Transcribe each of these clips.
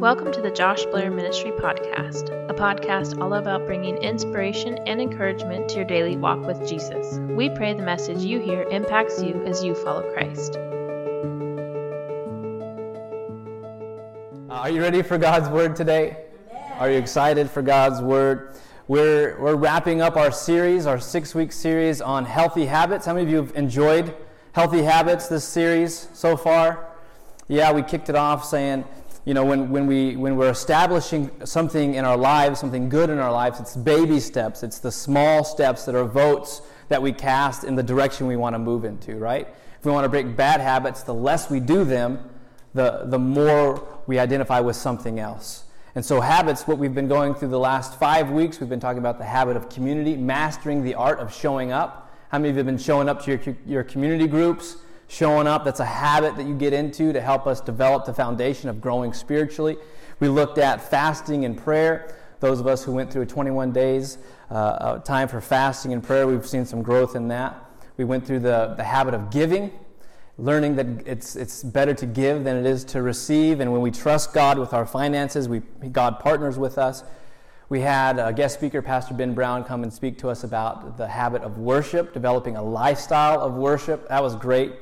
Welcome to the Josh Blair Ministry Podcast, a podcast all about bringing inspiration and encouragement to your daily walk with Jesus. We pray the message you hear impacts you as you follow Christ. Are you ready for God's Word today? Yeah. Are you excited for God's Word? We're wrapping up our series, our 6-week series on healthy habits. How many of you have enjoyed healthy habits, this series, so far? Yeah, we kicked it off saying, you know, when we're establishing something in our lives, something good in our lives, it's baby steps. It's the small steps that are votes that we cast in the direction we want to move into, right? If we want to break bad habits, the less we do them, the more we identify with something else. And so habits, what we've been going through the last 5 weeks, we've been talking about the habit of community, mastering the art of showing up. How many of you have been showing up to your community groups? Showing up, that's a habit that you get into to help us develop the foundation of growing spiritually. We looked at fasting and prayer. Those of us who went through a 21 days time for fasting and prayer, we've seen some growth in that. We went through the habit of giving, learning that it's better to give than it is to receive. And when we trust God with our finances, God partners with us. We had a guest speaker, Pastor Ben Brown, come and speak to us about the habit of worship, developing a lifestyle of worship. That was great.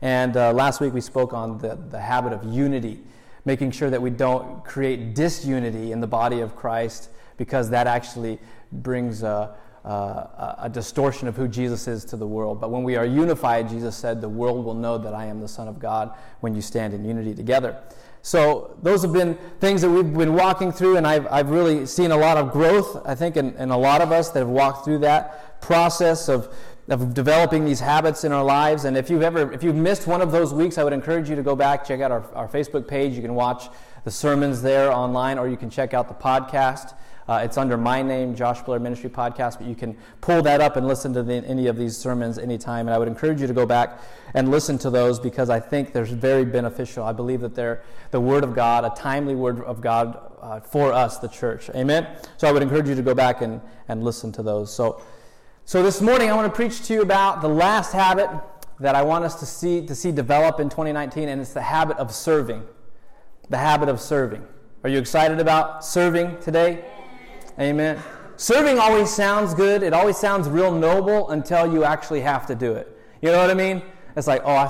And last week we spoke on the habit of unity, making sure that we don't create disunity in the body of Christ, because that actually brings a distortion of who Jesus is to the world. But when we are unified, Jesus said, the world will know that I am the Son of God when you stand in unity together. So those have been things that we've been walking through, and I've really seen a lot of growth, I think, in a lot of us that have walked through that process of developing these habits in our lives. And if you've missed one of those weeks, I would encourage you to go back, check out our Facebook page. You can watch the sermons there online, or you can check out the podcast. It's under my name, Josh Blair Ministry Podcast, but you can pull that up and listen to any of these sermons anytime. And I would encourage you to go back and listen to those, because I think they're very beneficial. I believe that they're the Word of God, a timely Word of God for us, the church. Amen? So I would encourage you to go back and listen to those. So this morning I want to preach to you about the last habit that I want us to see develop in 2019, and it's the habit of serving. The habit of serving. Are you excited about serving today? Amen. Serving always sounds good. It always sounds real noble until you actually have to do it. You know what I mean? It's like, oh, I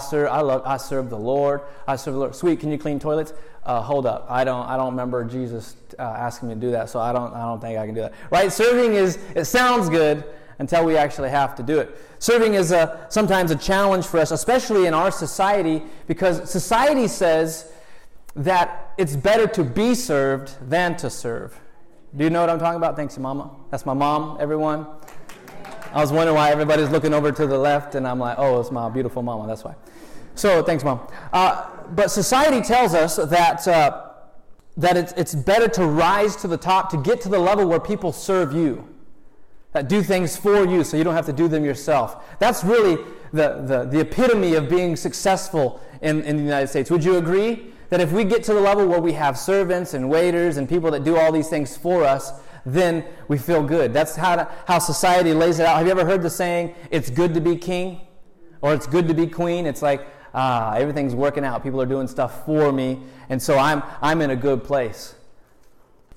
serve the Lord. I serve the Lord. Sweet, can you clean toilets? Hold up. I don't remember Jesus asking me to do that, so I don't think I can do that. Right? Serving it sounds good until we actually have to do it. Serving is sometimes a challenge for us, especially in our society, because society says that it's better to be served than to serve. Do you know what I'm talking about? Thanks, Mama. That's my mom, everyone. I was wondering why everybody's looking over to the left, and I'm like, oh, it's my beautiful mama, that's why. So, thanks, Mom. But society tells us that it's better to rise to the top, to get to the level where people serve you, that do things for you so you don't have to do them yourself. That's really the epitome of being successful in the United States. Would you agree that if we get to the level where we have servants and waiters and people that do all these things for us, then we feel good? That's how society lays it out. Have you ever heard the saying, it's good to be king, or it's good to be queen? It's like, everything's working out. People are doing stuff for me, and so I'm in a good place.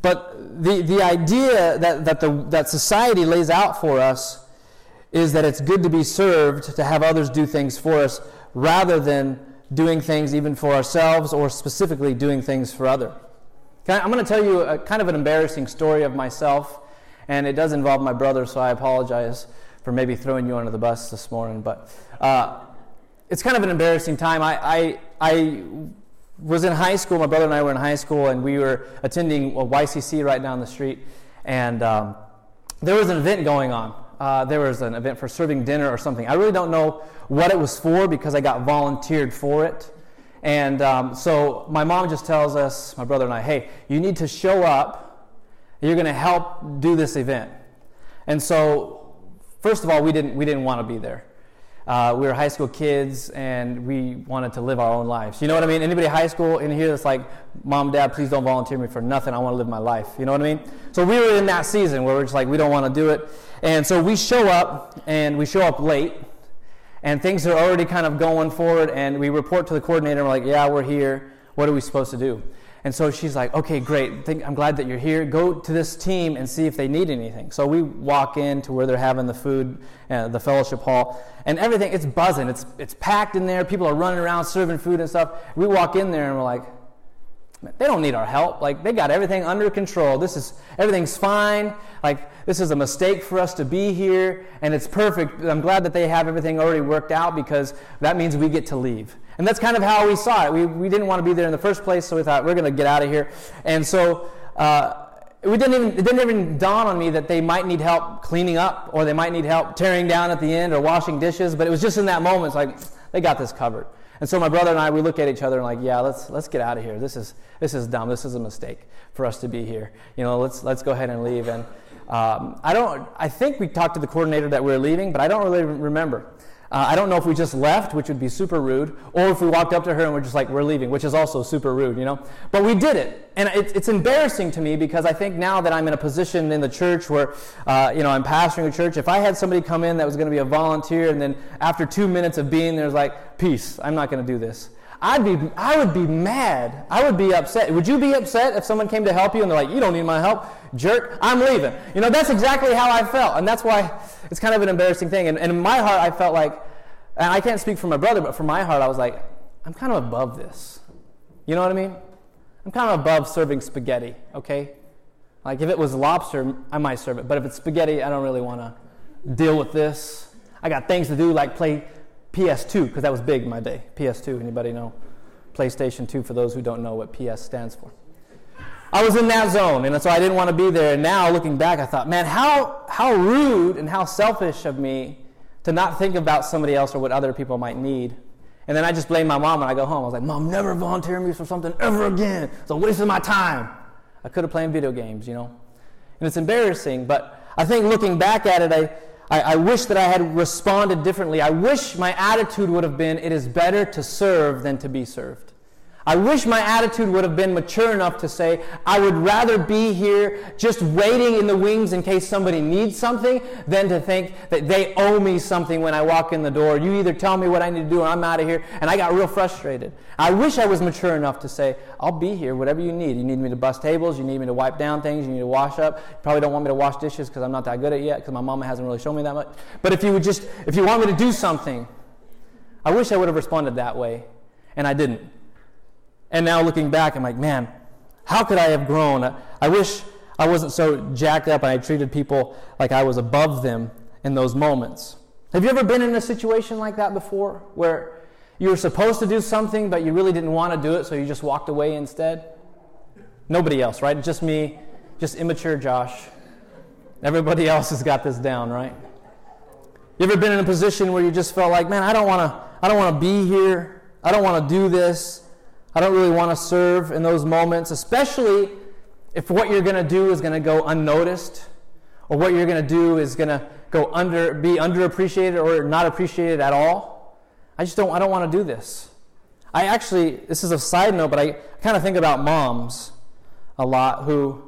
But the idea that society lays out for us is that it's good to be served, to have others do things for us, rather than doing things even for ourselves, or specifically doing things for others. I'm going to tell you kind of an embarrassing story of myself, and it does involve my brother, so I apologize for maybe throwing you under the bus this morning. But it's kind of an embarrassing time. I was in high school. My brother and I were in high school, and we were attending a YCC right down the street, and there was an event going on. There was an event for serving dinner or something. I really don't know what it was for, because I got volunteered for it. And so my mom just tells us, my brother and I, hey, you need to show up. You're going to help do this event. And so, first of all, we didn't want to be there. We were high school kids, and we wanted to live our own lives. You know what I mean? Anybody high school in here that's like, Mom, Dad, please don't volunteer me for nothing. I want to live my life. You know what I mean? So we were in that season where we're just like, we don't want to do it. And so we show up late, and things are already kind of going forward, and we report to the coordinator, and we're like, yeah, we're here. What are we supposed to do? And so she's like, okay, great. I'm glad that you're here. Go to this team and see if they need anything. So we walk in to where they're having the food, the fellowship hall, and everything. It's buzzing. It's packed in there. People are running around serving food and stuff. We walk in there and we're like, they don't need our help. Like, they got everything under control. Everything's fine. Like, this is a mistake for us to be here, and it's perfect. I'm glad that they have everything already worked out, because that means we get to leave. And that's kind of how we saw it. We didn't want to be there in the first place, so we thought, we're going to get out of here. And so it didn't even dawn on me that they might need help cleaning up, or they might need help tearing down at the end, or washing dishes. But it was just in that moment, it's like, they got this covered. And so my brother and I, we look at each other and like, yeah, let's get out of here. This is dumb. This is a mistake for us to be here. You know, let's go ahead and leave. And I think we talked to the coordinator that we were leaving, but I don't really remember. I don't know if we just left, which would be super rude, or if we walked up to her and we're just like, we're leaving, which is also super rude, you know. But we did it. And it's embarrassing to me, because I think now that I'm in a position in the church where, I'm pastoring a church, if I had somebody come in that was going to be a volunteer, and then after 2 minutes of being there, it's like, peace, I'm not going to do this. I would be mad. I would be upset. Would you be upset if someone came to help you and they're like, you don't need my help, jerk, I'm leaving? You know, that's exactly how I felt. And that's why it's kind of an embarrassing thing. And in my heart, I felt like, and I can't speak for my brother, but for my heart, I was like, I'm kind of above this. You know what I mean? I'm kind of above serving spaghetti, okay? Like, if it was lobster, I might serve it. But if it's spaghetti, I don't really want to deal with this. I got things to do, like play PS2, because that was big in my day. PS2, anybody know? PlayStation 2, for those who don't know what PS stands for. I was in that zone, and so I didn't want to be there. And now, looking back, I thought, man, how rude and how selfish of me to not think about somebody else or what other people might need. And then I just blame my mom when I go home. I was like, Mom, never volunteer me for something ever again. It's a waste of my time. I could have played video games, you know. And it's embarrassing, but I think looking back at it, I wish that I had responded differently. I wish my attitude would have been, it is better to serve than to be served. I wish my attitude would have been mature enough to say, I would rather be here just waiting in the wings in case somebody needs something, than to think that they owe me something when I walk in the door. You either tell me what I need to do or I'm out of here. And I got real frustrated. I wish I was mature enough to say, I'll be here, whatever you need. You need me to bus tables, you need me to wipe down things, you need to wash up. You probably don't want me to wash dishes because I'm not that good at it yet, because my mama hasn't really shown me that much. But if you want me to do something, I wish I would have responded that way. And I didn't. And now looking back, I'm like, man, how could I have grown? I wish I wasn't so jacked up and I treated people like I was above them in those moments. Have you ever been in a situation like that before, where you were supposed to do something, but you really didn't want to do it, so you just walked away instead? Nobody else, right? Just me, just immature Josh. Everybody else has got this down, right? You ever been in a position where you just felt like, man, I don't want to be here. I don't want to do this. I don't really want to serve in those moments, especially if what you're going to do is going to go unnoticed, or what you're going to do is going to be underappreciated or not appreciated at all. I don't want to do this. This is a side note, but I kind of think about moms a lot who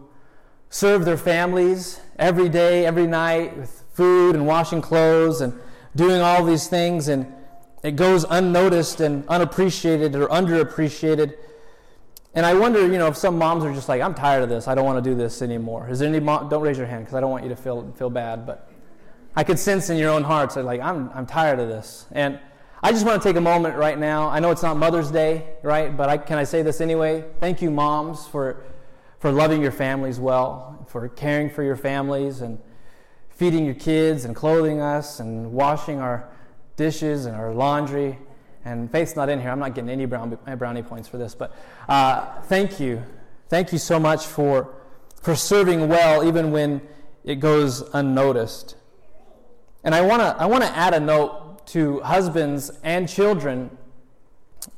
serve their families every day, every night, with food and washing clothes and doing all these things, and it goes unnoticed and unappreciated or underappreciated. And I wonder, you know, if some moms are just like, I'm tired of this. I don't want to do this anymore. Is there any mom? Don't raise your hand, because I don't want you to feel bad. But I could sense in your own hearts, like, I'm tired of this. And I just want to take a moment right now. I know it's not Mother's Day, right? But can I say this anyway? Thank you, moms, for loving your families well, for caring for your families, and feeding your kids, and clothing us, and washing our dishes and our laundry. And Faith's not in here. I'm not getting any brownie points for this, but thank you so much for serving well, even when it goes unnoticed. And I want to add a note to husbands and children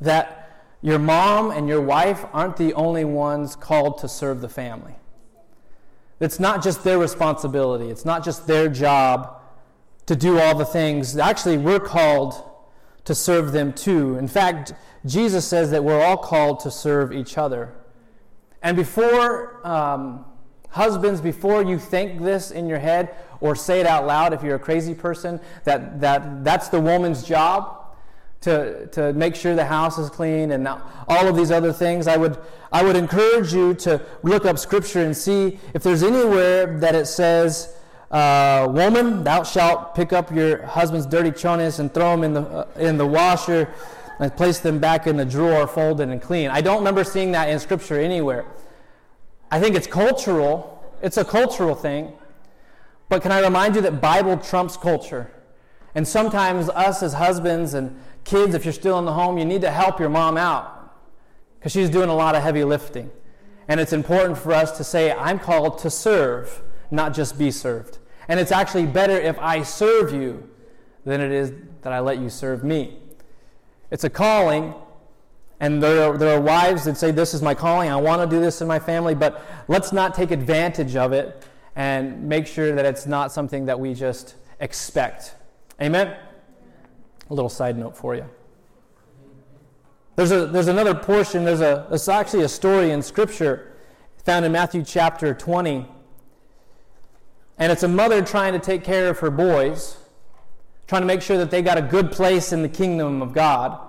that your mom and your wife aren't the only ones called to serve the family. It's not just their responsibility. It's not just their job to do all the things. Actually, we're called to serve them too. In fact, Jesus says that we're all called to serve each other. And before, husbands, before you think this in your head or say it out loud if you're a crazy person, that's the woman's job, to make sure the house is clean and all of these other things. I would encourage you to look up Scripture and see if there's anywhere that it says, woman, thou shalt pick up your husband's dirty chones and throw them in the washer and place them back in the drawer, folded and clean. I don't remember seeing that in Scripture anywhere. I think it's cultural. It's a cultural thing. But can I remind you that Bible trumps culture? And sometimes us as husbands and kids, if you're still in the home, you need to help your mom out because she's doing a lot of heavy lifting. And it's important for us to say, I'm called to serve, not just be served. And it's actually better if I serve you than it is that I let you serve me. It's a calling, and there are wives that say, this is my calling, I want to do this in my family, but let's not take advantage of it and make sure that it's not something that we just expect. Amen? A little side note for you. There's another portion, it's actually a story in Scripture found in Matthew chapter 20. And it's a mother trying to take care of her boys, trying to make sure that they got a good place in the kingdom of God.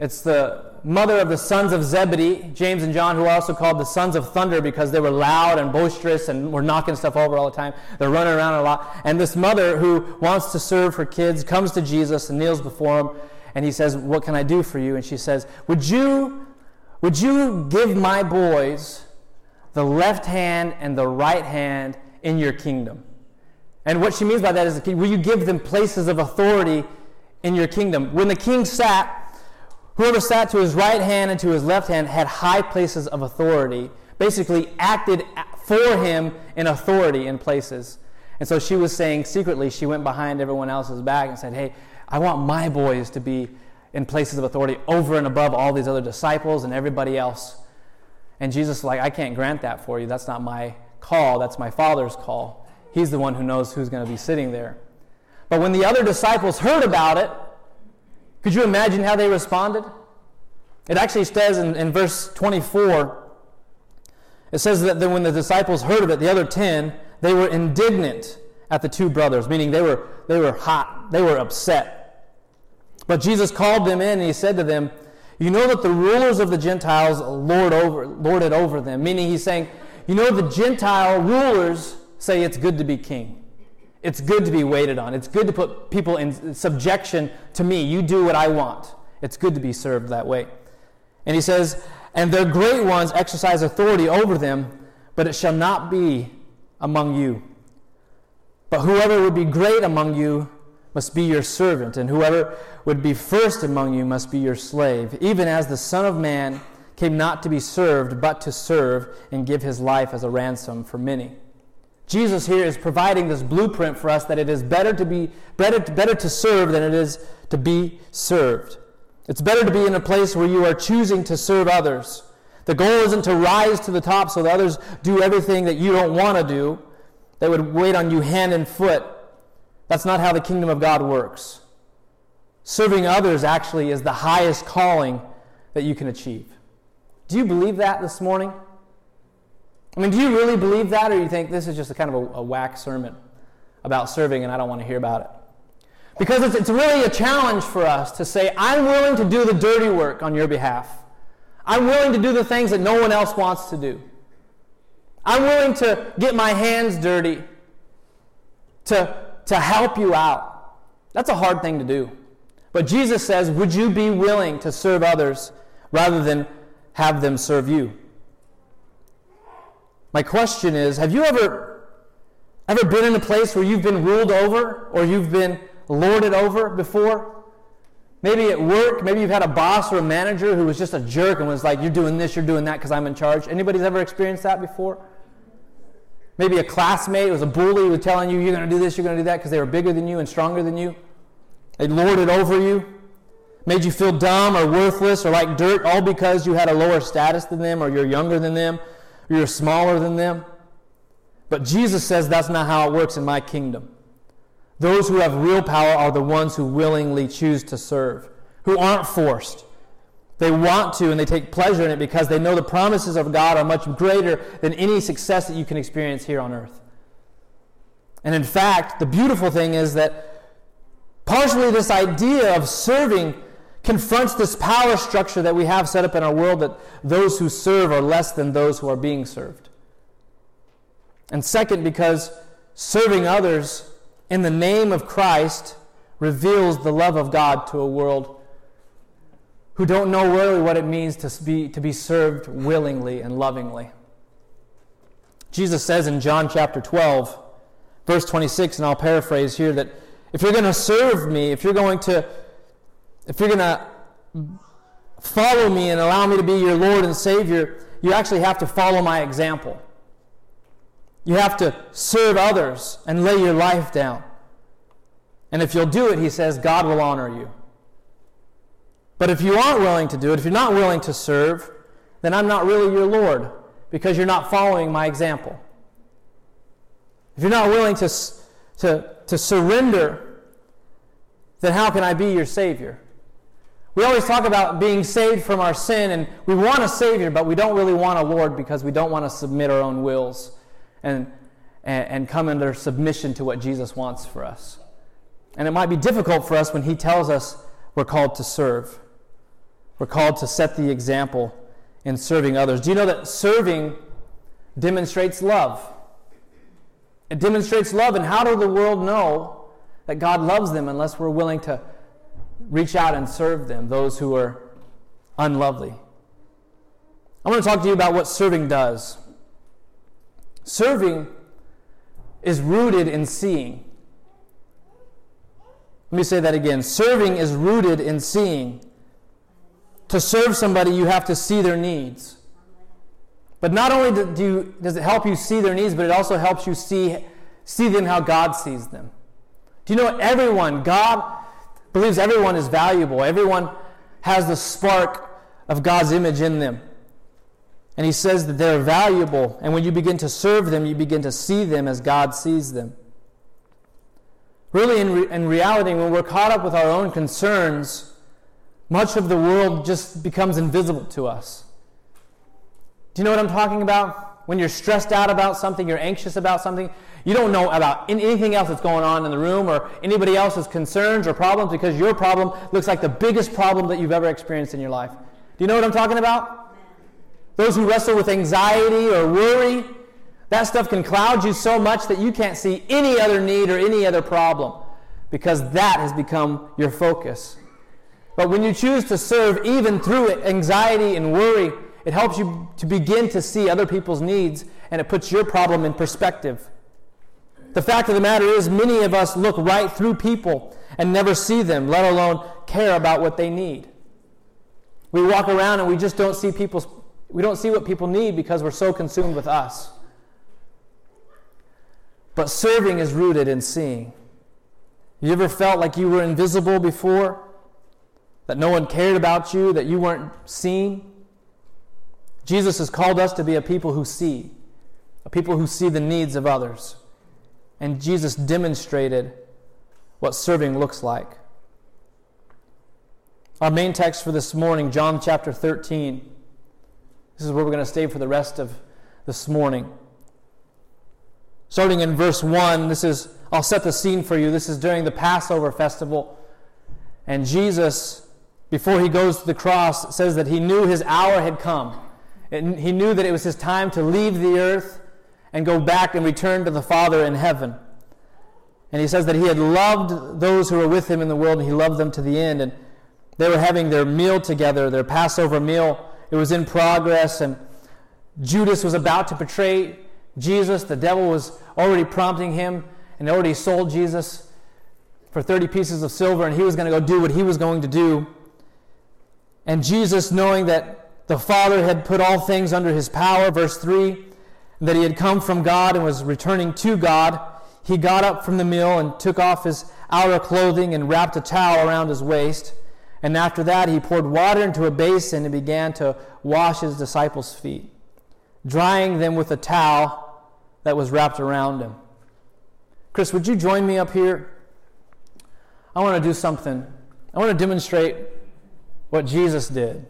It's the mother of the sons of Zebedee, James and John, who are also called the sons of thunder because they were loud and boisterous and were knocking stuff over all the time. They're running around a lot. And this mother who wants to serve her kids comes to Jesus and kneels before him, and he says, what can I do for you? And she says, would you give my boys the left hand and the right hand in your kingdom? And what she means by that is, will you give them places of authority in your kingdom? When the king sat, whoever sat to his right hand and to his left hand had high places of authority, basically acted for him in authority in places. And so she was saying secretly, she went behind everyone else's back and said, hey, I want my boys to be in places of authority over and above all these other disciples and everybody else. And Jesus is like, I can't grant that for you. That's not my call. That's my Father's call. He's the one who knows who's going to be sitting there. But when the other disciples heard about it, could you imagine how they responded? It actually says in verse 24, it says that when the disciples heard of it, the other 10, they were indignant at the two brothers, meaning they were hot, they were upset. But Jesus called them in and he said to them, you know that the rulers of the Gentiles lord it over them, meaning he's saying, you know the Gentile rulers say it's good to be king. It's good to be waited on. It's good to put people in subjection to me. You do what I want. It's good to be served that way. And he says, and their great ones exercise authority over them, but it shall not be among you. But whoever would be great among you must be your servant, and whoever would be first among you must be your slave, even as the Son of Man came not to be served, but to serve and give his life as a ransom for many. Jesus here is providing this blueprint for us that it is better to serve than it is to be served. It's better to be in a place where you are choosing to serve others. The goal isn't to rise to the top so that others do everything that you don't want to do. They would wait on you hand and foot. That's not how the kingdom of God works. Serving others actually is the highest calling that you can achieve. Do you believe that this morning? I mean, do you really believe that, or you think this is just a kind of a whack sermon about serving and I don't want to hear about it? Because it's really a challenge for us to say, I'm willing to do the dirty work on your behalf. I'm willing to do the things that no one else wants to do. I'm willing to get my hands dirty to help you out. That's a hard thing to do. But Jesus says, would you be willing to serve others rather than have them serve you? My question is, have you ever been in a place where you've been ruled over or you've been lorded over before? Maybe at work, maybe you've had a boss or a manager who was just a jerk and was like, you're doing this, you're doing that because I'm in charge. Anybody's ever experienced that before? Maybe a classmate was a bully who was telling you, you're going to do this, you're going to do that because they were bigger than you and stronger than you. They lorded over you, made you feel dumb or worthless or like dirt, all because you had a lower status than them or you're younger than them. You're smaller than them. But Jesus says that's not how it works in my kingdom. Those who have real power are the ones who willingly choose to serve, who aren't forced. They want to and they take pleasure in it because they know the promises of God are much greater than any success that you can experience here on earth. And in fact, the beautiful thing is that Partially, this idea of serving confronts this power structure that we have set up in our world, that those who serve are less than those who are being served. And second, because serving others in the name of Christ reveals the love of God to a world who don't know really what it means to be served willingly and lovingly. Jesus says in John chapter 12, verse 26, and I'll paraphrase here, that if you're going to serve me, if you're going to follow me and allow me to be your Lord and Savior, you actually have to follow my example. You have to serve others and lay your life down. And if you'll do it, he says, God will honor you. But if you aren't willing to do it, if you're not willing to serve, then I'm not really your Lord, because you're not following my example. If you're not willing to surrender, then how can I be your Savior? We always talk about being saved from our sin, and we want a Savior, but we don't really want a Lord, because we don't want to submit our own wills and come under submission to what Jesus wants for us. And it might be difficult for us when he tells us we're called to serve. We're called to set the example in serving others. Do you know that serving demonstrates love? It demonstrates love, and how does the world know that God loves them unless we're willing to reach out and serve them, those who are unlovely? I want to talk to you about what serving does. Serving is rooted in seeing. Let me say that again. Serving is rooted in seeing. To serve somebody, you have to see their needs. But not only does it help you see their needs, but it also helps you see them how God sees them. Do you know everyone, God believes everyone is valuable. Everyone has the spark of God's image in them. And he says that they're valuable, and when you begin to serve them, you begin to see them as God sees them. Really, in reality, when we're caught up with our own concerns, much of the world just becomes invisible to us. Do you know what I'm talking about? When you're stressed out about something, you're anxious about something, you don't know about anything else that's going on in the room or anybody else's concerns or problems, because your problem looks like the biggest problem that you've ever experienced in your life. Do you know what I'm talking about? Those who wrestle with anxiety or worry, that stuff can cloud you so much that you can't see any other need or any other problem, because that has become your focus. But when you choose to serve, even through anxiety and worry, it helps you to begin to see other people's needs, and it puts your problem in perspective. The fact of the matter is, many of us look right through people and never see them, let alone care about what they need. We walk around and we just don't see people's We don't see what people need, because we're so consumed with us. But serving is rooted in seeing. You ever felt like you were invisible before? That no one cared about you? That you weren't seen? Jesus has called us to be a people who see. A people who see the needs of others. And Jesus demonstrated what serving looks like. Our main text for this morning, John chapter 13. This is where we're going to stay for the rest of this morning. Starting in verse 1, I'll set the scene for you. This is during the Passover festival. And Jesus, before he goes to the cross, says that he knew his hour had come. And he knew that it was his time to leave the earth and go back and return to the Father in heaven. And he says that he had loved those who were with him in the world, and he loved them to the end. And they were having their meal together, their Passover meal. It was in progress, and Judas was about to betray Jesus. The devil was already prompting him, and already sold Jesus for 30 pieces of silver, and he was going to go do what he was going to do. And Jesus, knowing that the Father had put all things under his power, verse 3, that he had come from God and was returning to God, he got up from the meal and took off his outer clothing and wrapped a towel around his waist. And after that, he poured water into a basin and began to wash his disciples' feet, drying them with a towel that was wrapped around him. Chris, would you join me up here? I want to do something. I want to demonstrate what Jesus did.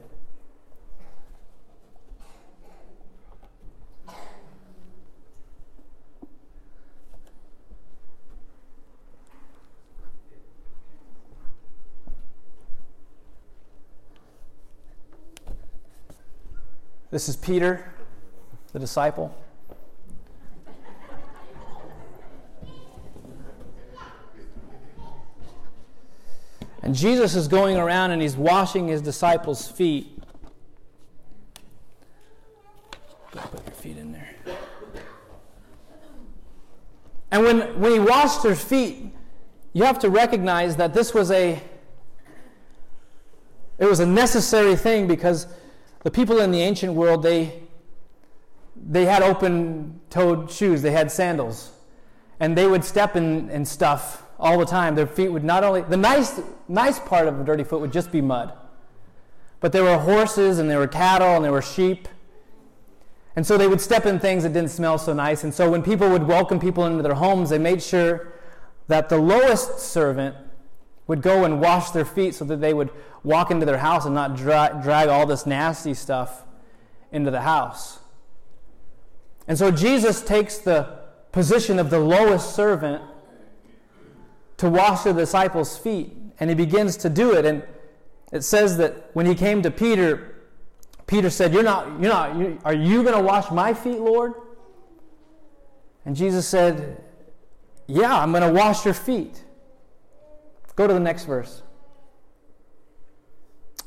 This is Peter, the disciple. And Jesus is going around and he's washing his disciples' feet. Put your feet in there. And when he washed their feet, you have to recognize that this was a necessary thing, because the people in the ancient world, they had open-toed shoes, they had sandals, and they would step in stuff all the time. Their feet would not only, the nice part of a dirty foot would just be mud, but there were horses and there were cattle and there were sheep, and so they would step in things that didn't smell so nice. And so when people would welcome people into their homes, they made sure that the lowest servant would go and wash their feet so that they would walk into their house and not drag all this nasty stuff into the house. And so Jesus takes the position of the lowest servant to wash the disciples' feet, and he begins to do it. And it says that when he came to Peter, Peter said, are you going to wash my feet, Lord? And Jesus said, yeah, I'm going to wash your feet. Go to the next verse.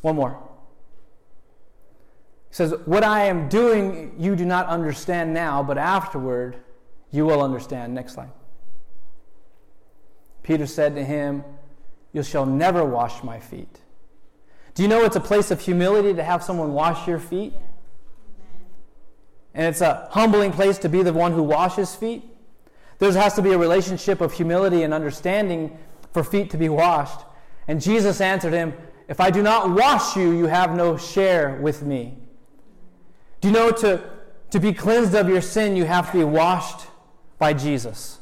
One more. He says, what I am doing you do not understand now, but afterward you will understand. Next slide. Peter said to him, you shall never wash my feet. Do you know it's a place of humility to have someone wash your feet? And it's a humbling place to be the one who washes feet. There has to be a relationship of humility and understanding for feet to be washed. And Jesus answered him, if I do not wash you, you have no share with me. Do you know to be cleansed of your sin, you have to be washed by Jesus.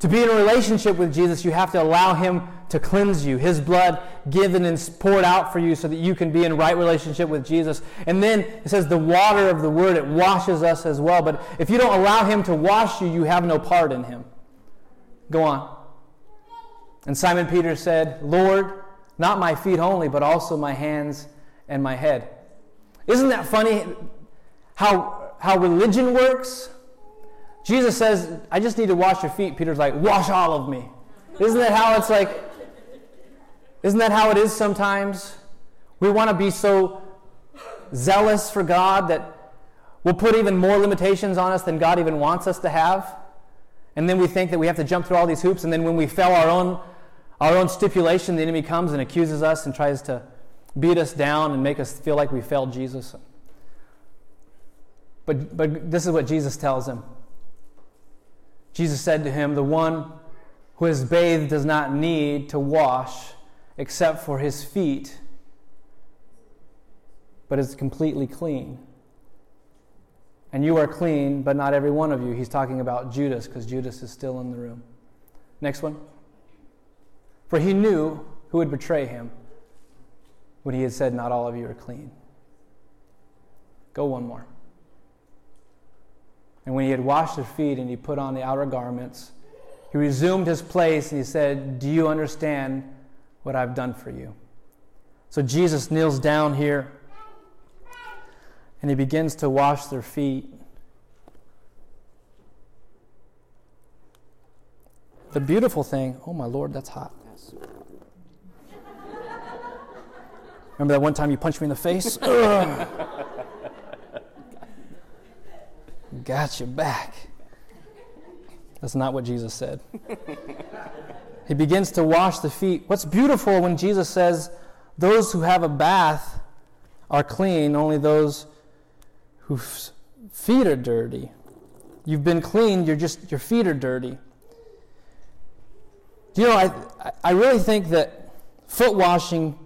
To be in a relationship with Jesus, you have to allow him to cleanse you. His blood given and poured out for you so that you can be in right relationship with Jesus. And then it says the water of the word, it washes us as well. But if you don't allow him to wash you, you have no part in him. Go on. And Simon Peter said, Lord, not my feet only, but also my hands and my head. Isn't that funny how religion works? Jesus says, I just need to wash your feet. Peter's like, wash all of me. Isn't that how it's like? Isn't that how it is sometimes? We want to be so zealous for God that we'll put even more limitations on us than God even wants us to have. And then we think that we have to jump through all these hoops, and then when we fail our own stipulation, the enemy comes and accuses us and tries to beat us down and make us feel like we failed Jesus. But this is what Jesus tells him. Jesus said to him, the one who is bathed does not need to wash except for his feet, but is completely clean. And you are clean, but not every one of you. He's talking about Judas, because Judas is still in the room. Next one. For he knew who would betray him when he had said, not all of you are clean. Go one more. And when he had washed their feet and he put on the outer garments, he resumed his place and he said, do you understand what I've done for you? So Jesus kneels down here and he begins to wash their feet. The beautiful thing, oh my Lord, that's hot. Remember that one time you punched me in the face? Got you back. That's not what Jesus said. He begins to wash the feet. What's beautiful when Jesus says, those who have a bath are clean, only those whose feet are dirty. You've been cleaned, your feet are dirty. You know, I really think that foot washing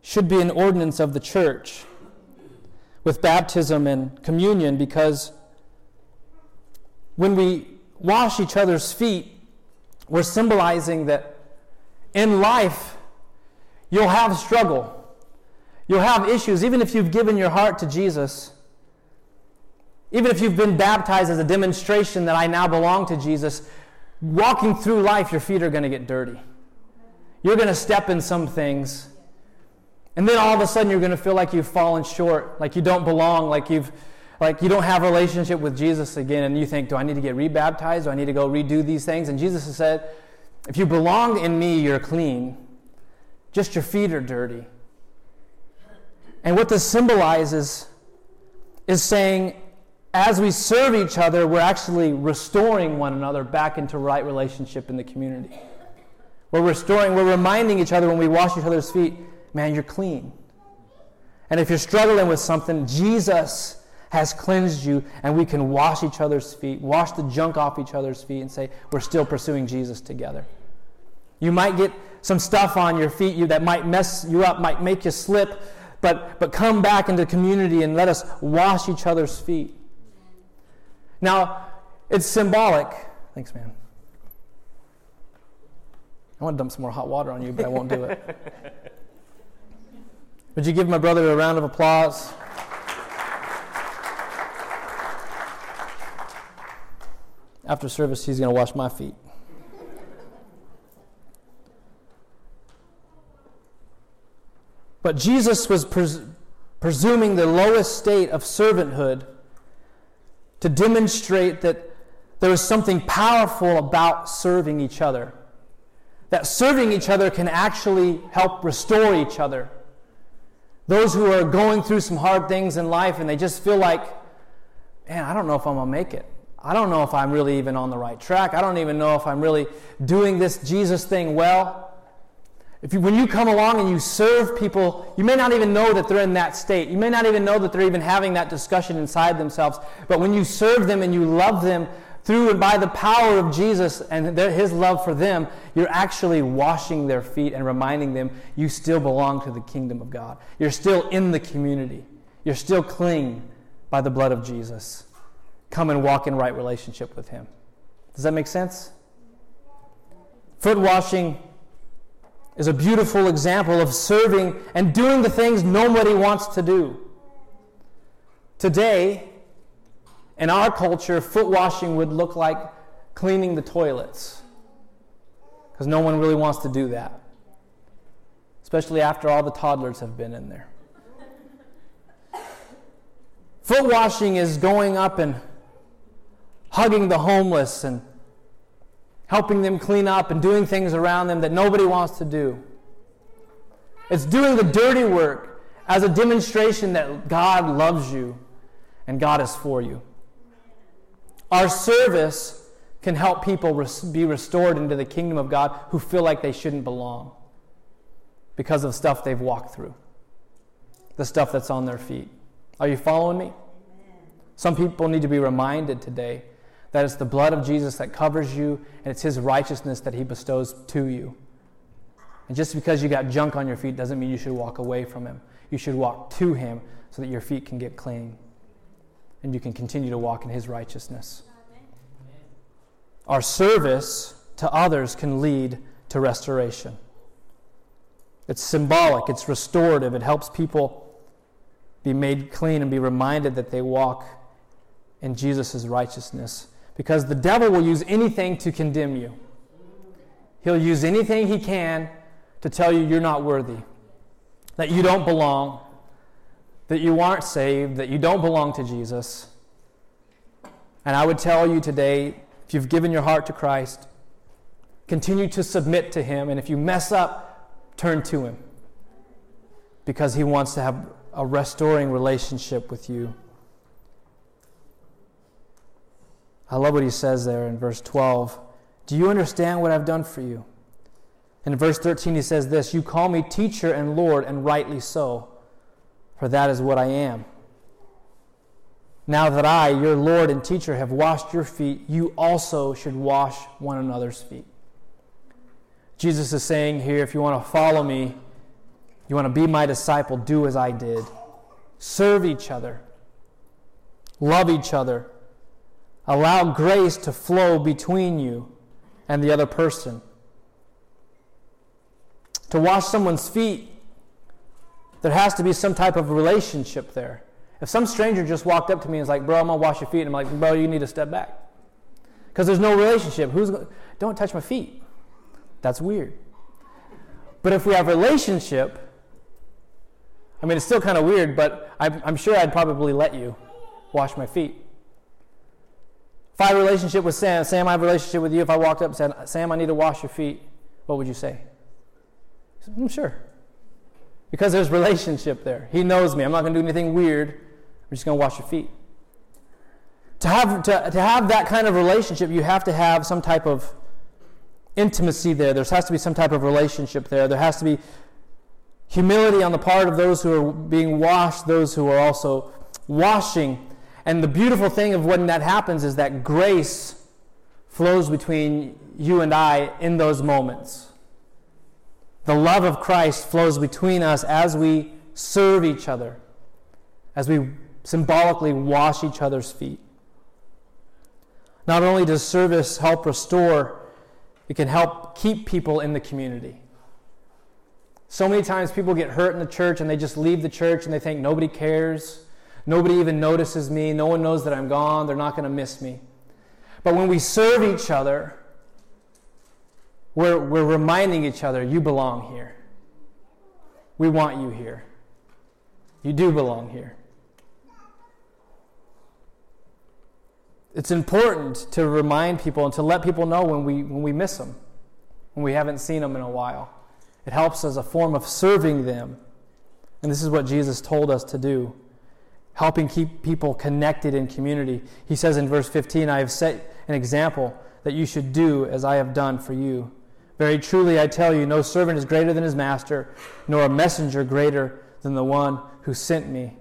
should be an ordinance of the church with baptism and communion, because when we wash each other's feet, we're symbolizing that in life you'll have struggle. You'll have issues, even if you've given your heart to Jesus. Even if you've been baptized as a demonstration that I now belong to Jesus, walking through life, your feet are going to get dirty. You're going to step in some things And then all of a sudden you're going to feel like you've fallen short, like you don't belong, like you don't have a relationship with Jesus again. And you think, do I need to get rebaptized? Do I need to go redo these things? And Jesus has said, if you belong in me, you're clean. Just your feet are dirty. And what this symbolizes is saying, as we serve each other, we're actually restoring one another back into right relationship in the community. We're restoring, we're reminding each other when we wash each other's feet, man, you're clean. And if you're struggling with something, Jesus has cleansed you, and we can wash each other's feet, wash the junk off each other's feet, and say, we're still pursuing Jesus together. You might get some stuff on your feet that might mess you up, might make you slip, but come back into community and let us wash each other's feet. Now, it's symbolic. Thanks, man. I want to dump some more hot water on you, but I won't do it. Would you give my brother a round of applause? After service, he's going to wash my feet. But Jesus was presuming the lowest state of servanthood to demonstrate that there is something powerful about serving each other. That serving each other can actually help restore each other. Those who are going through some hard things in life and they just feel like, man, I don't know if I'm going to make it. I don't know if I'm really even on the right track. I don't even know if I'm really doing this Jesus thing well. When you come along and you serve people, you may not even know that they're in that state. You may not even know that they're even having that discussion inside themselves. But when you serve them and you love them through and by the power of Jesus and His love for them, you're actually washing their feet and reminding them you still belong to the kingdom of God. You're still in the community. You're still clean by the blood of Jesus. Come and walk in right relationship with Him. Does that make sense? Foot washing is a beautiful example of serving and doing the things nobody wants to do. Today, in our culture, foot washing would look like cleaning the toilets, because no one really wants to do that, especially after all the toddlers have been in there. Foot washing is going up and hugging the homeless and helping them clean up and doing things around them that nobody wants to do. It's doing the dirty work as a demonstration that God loves you and God is for you. Our service can help people be restored into the kingdom of God who feel like they shouldn't belong because of stuff they've walked through, the stuff that's on their feet. Are you following me? Some people need to be reminded today that it's the blood of Jesus that covers you, and it's His righteousness that He bestows to you. And just because you got junk on your feet doesn't mean you should walk away from Him. You should walk to Him so that your feet can get clean, and you can continue to walk in His righteousness. Amen. Our service to others can lead to restoration. It's symbolic, it's restorative, it helps people be made clean and be reminded that they walk in Jesus' righteousness. Because the devil will use anything to condemn you. He'll use anything he can to tell you you're not worthy, that you don't belong, that you aren't saved, that you don't belong to Jesus. And I would tell you today, if you've given your heart to Christ, continue to submit to Him, and if you mess up, turn to Him, because He wants to have a restoring relationship with you. I love what He says there in verse 12. Do you understand what I've done for you? And in verse 13 He says this, you call me teacher and Lord, and rightly so, for that is what I am. Now that I, your Lord and teacher, have washed your feet, you also should wash one another's feet. Jesus is saying here, if you want to follow me, you want to be my disciple, do as I did. Serve each other. Love each other. Allow grace to flow between you and the other person. To wash someone's feet, there has to be some type of relationship there. If some stranger just walked up to me and was like, bro, I'm going to wash your feet, and I'm like, bro, you need to step back, because there's no relationship. Don't touch my feet. That's weird. But if we have relationship, I mean, it's still kind of weird, but I'm sure I'd probably let you wash my feet. If I had a relationship with Sam, Sam, I have a relationship with you. If I walked up and said, Sam, I need to wash your feet, what would you say? He said, I'm sure. Because there's relationship there. He knows me. I'm not going to do anything weird. I'm just going to wash your feet. To have that kind of relationship, you have to have some type of intimacy there. There has to be some type of relationship there. There has to be humility on the part of those who are being washed, those who are also washing. And the beautiful thing of when that happens is that grace flows between you and I in those moments. The love of Christ flows between us as we serve each other, as we symbolically wash each other's feet. Not only does service help restore, it can help keep people in the community. So many times people get hurt in the church and they just leave the church and they think nobody cares, nobody even notices me, no one knows that I'm gone, they're not going to miss me. But when we serve each other, We're reminding each other, you belong here. We want you here. You do belong here. It's important to remind people and to let people know when we miss them, when we haven't seen them in a while. It helps as a form of serving them. And this is what Jesus told us to do, helping keep people connected in community. He says in verse 15, I have set an example that you should do as I have done for you. Very truly I tell you, no servant is greater than his master, nor a messenger greater than the one who sent me.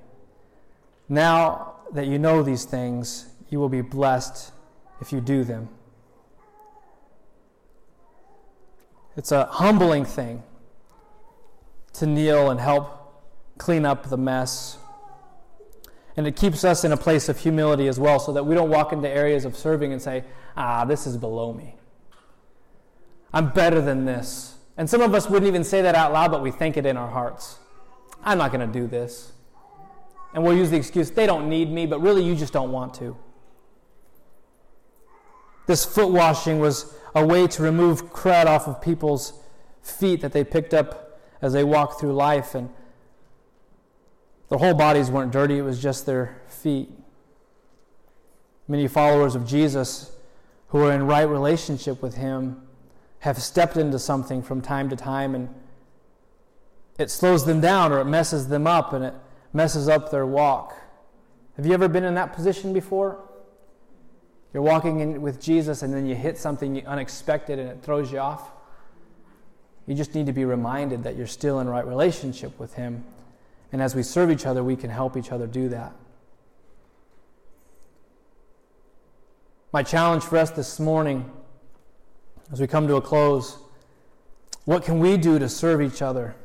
Now that you know these things, you will be blessed if you do them. It's a humbling thing to kneel and help clean up the mess. And it keeps us in a place of humility as well, so that we don't walk into areas of serving and say, this is below me. I'm better than this. And some of us wouldn't even say that out loud, but we think it in our hearts. I'm not going to do this. And we'll use the excuse, they don't need me, but really you just don't want to. This foot washing was a way to remove crud off of people's feet that they picked up as they walked through life, and their whole bodies weren't dirty, it was just their feet. Many followers of Jesus who are in right relationship with him have stepped into something from time to time, and it slows them down or it messes them up and it messes up their walk. Have you ever been in that position before? You're walking in with Jesus and then you hit something unexpected and it throws you off. You just need to be reminded that you're still in right relationship with him. And as we serve each other, we can help each other do that. My challenge for us this morning, as we come to a close, what can we do to serve each other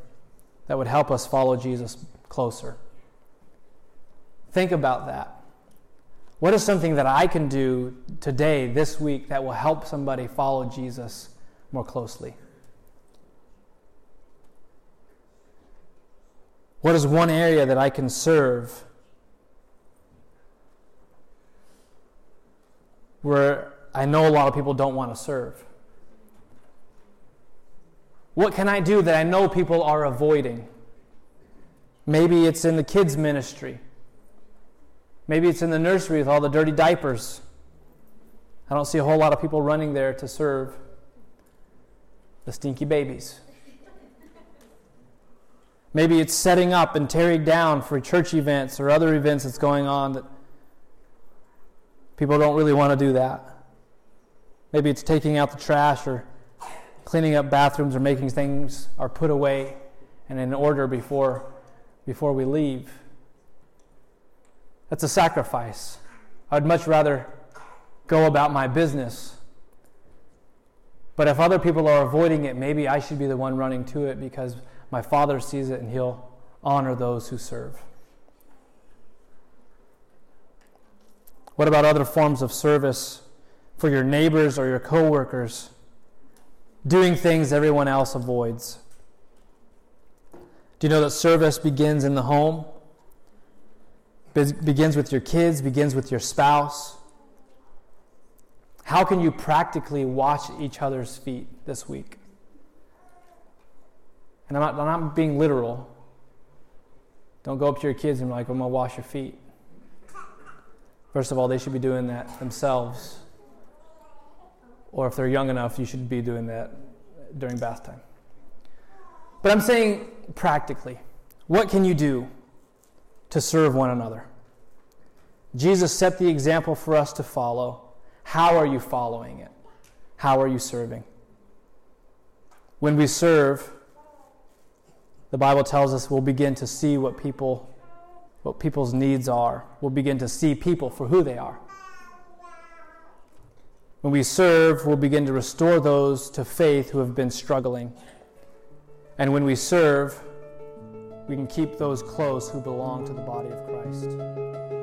that would help us follow Jesus closer? Think about that. What is something that I can do today, this week, that will help somebody follow Jesus more closely? What is one area that I can serve where I know a lot of people don't want to serve? What can I do that I know people are avoiding? Maybe it's in the kids' ministry. Maybe it's in the nursery with all the dirty diapers. I don't see a whole lot of people running there to serve the stinky babies. Maybe it's setting up and tearing down for church events or other events that's going on that people don't really want to do that. Maybe it's taking out the trash or cleaning up bathrooms or making things are put away and in order before we leave. That's a sacrifice. I'd much rather go about my business. But if other people are avoiding it, maybe I should be the one running to it because my Father sees it and He'll honor those who serve. What about other forms of service for your neighbors or your coworkers? Doing things everyone else avoids. Do you know that service begins in the home? Begins with your kids, begins with your spouse. How can you practically wash each other's feet this week? And I'm not being literal. Don't go up to your kids and be like, I'm going to wash your feet. First of all, they should be doing that themselves. Or if they're young enough, you should be doing that during bath time. But I'm saying practically, what can you do to serve one another? Jesus set the example for us to follow. How are you following it? How are you serving? When we serve, the Bible tells us we'll begin to see what people's needs are. We'll begin to see people for who they are. When we serve, we'll begin to restore those to faith who have been struggling. And when we serve, we can keep those close who belong to the body of Christ.